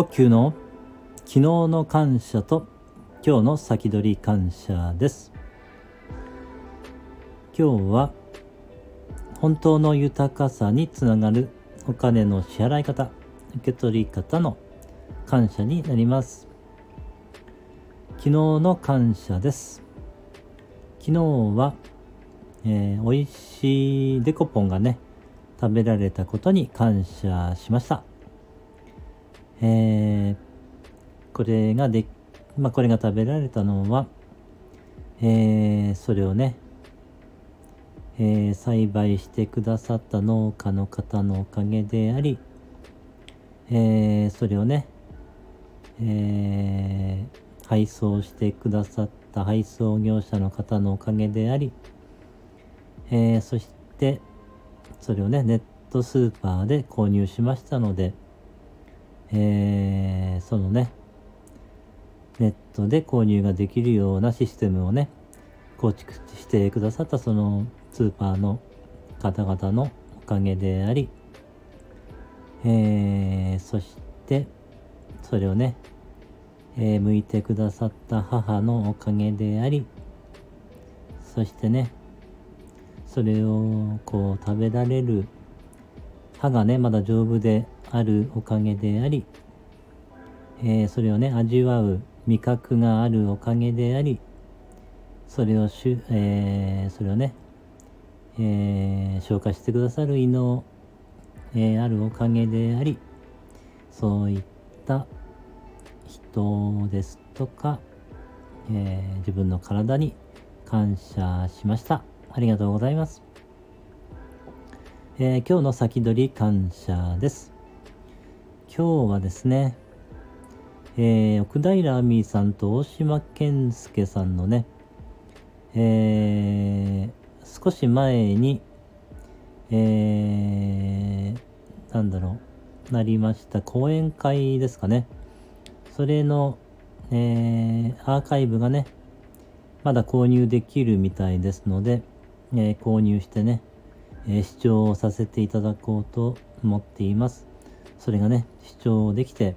呼吸の昨日の感謝と今日の先取り感謝です。今日は本当の豊かさにつながるお金の支払い方、受け取り方の感謝になります。昨日の感謝です。昨日は、美味しいデコポンがね食べられたことに感謝しました。これが食べられたのは、それをね、栽培してくださった農家の方のおかげであり、それをね、配送してくださった配送業者の方のおかげであり、そしてそれをねネットスーパーで購入しましたので、そのねネットで購入ができるようなシステムをね構築してくださったそのスーパーの方々のおかげであり、そしてそれをね、剥いてくださった母のおかげであり、そしてねそれをこう食べられる歯がねまだ丈夫であるおかげであり、それをね味わう味覚があるおかげであり、それを消化してくださる胃の、あるおかげであり、そういった人ですとか、自分の体に感謝しました。ありがとうございます。今日の先取り感謝です。今日はですね、奥平亜美さんと大島健介さんのね、少し前に、なりました講演会ですかね。それの、アーカイブがねまだ購入できるみたいですので、購入してね、視聴させていただこうと思っています。それがね視聴できて、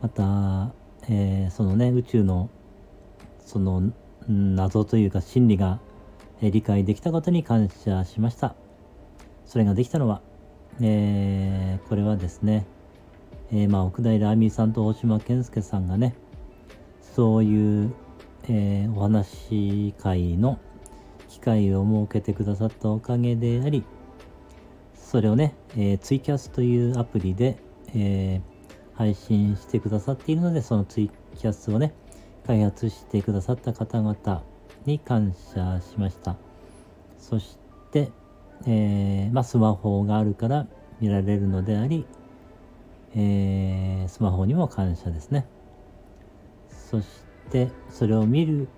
また、そのね宇宙のその謎というか真理が、理解できたことに感謝しました。それができたのは、これはですね、奥平亜美さんと大島健介さんがねそういう、お話会の機会を設けてくださったおかげであり、それをね、ツイキャスというアプリで、配信してくださっているので、そのツイキャスをね開発してくださった方々に感謝しました。そして、スマホがあるから見られるのであり、スマホにも感謝ですね。そしてそれを見る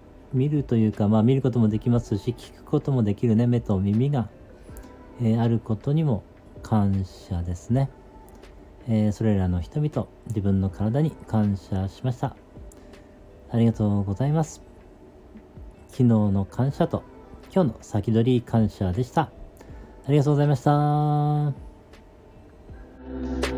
というか、見ることもできますし聞くこともできるね目と耳が、あることにも感謝ですね。それらの人々、自分の体に感謝しました。ありがとうございます。昨日の感謝と今日の先取り感謝でした。ありがとうございました。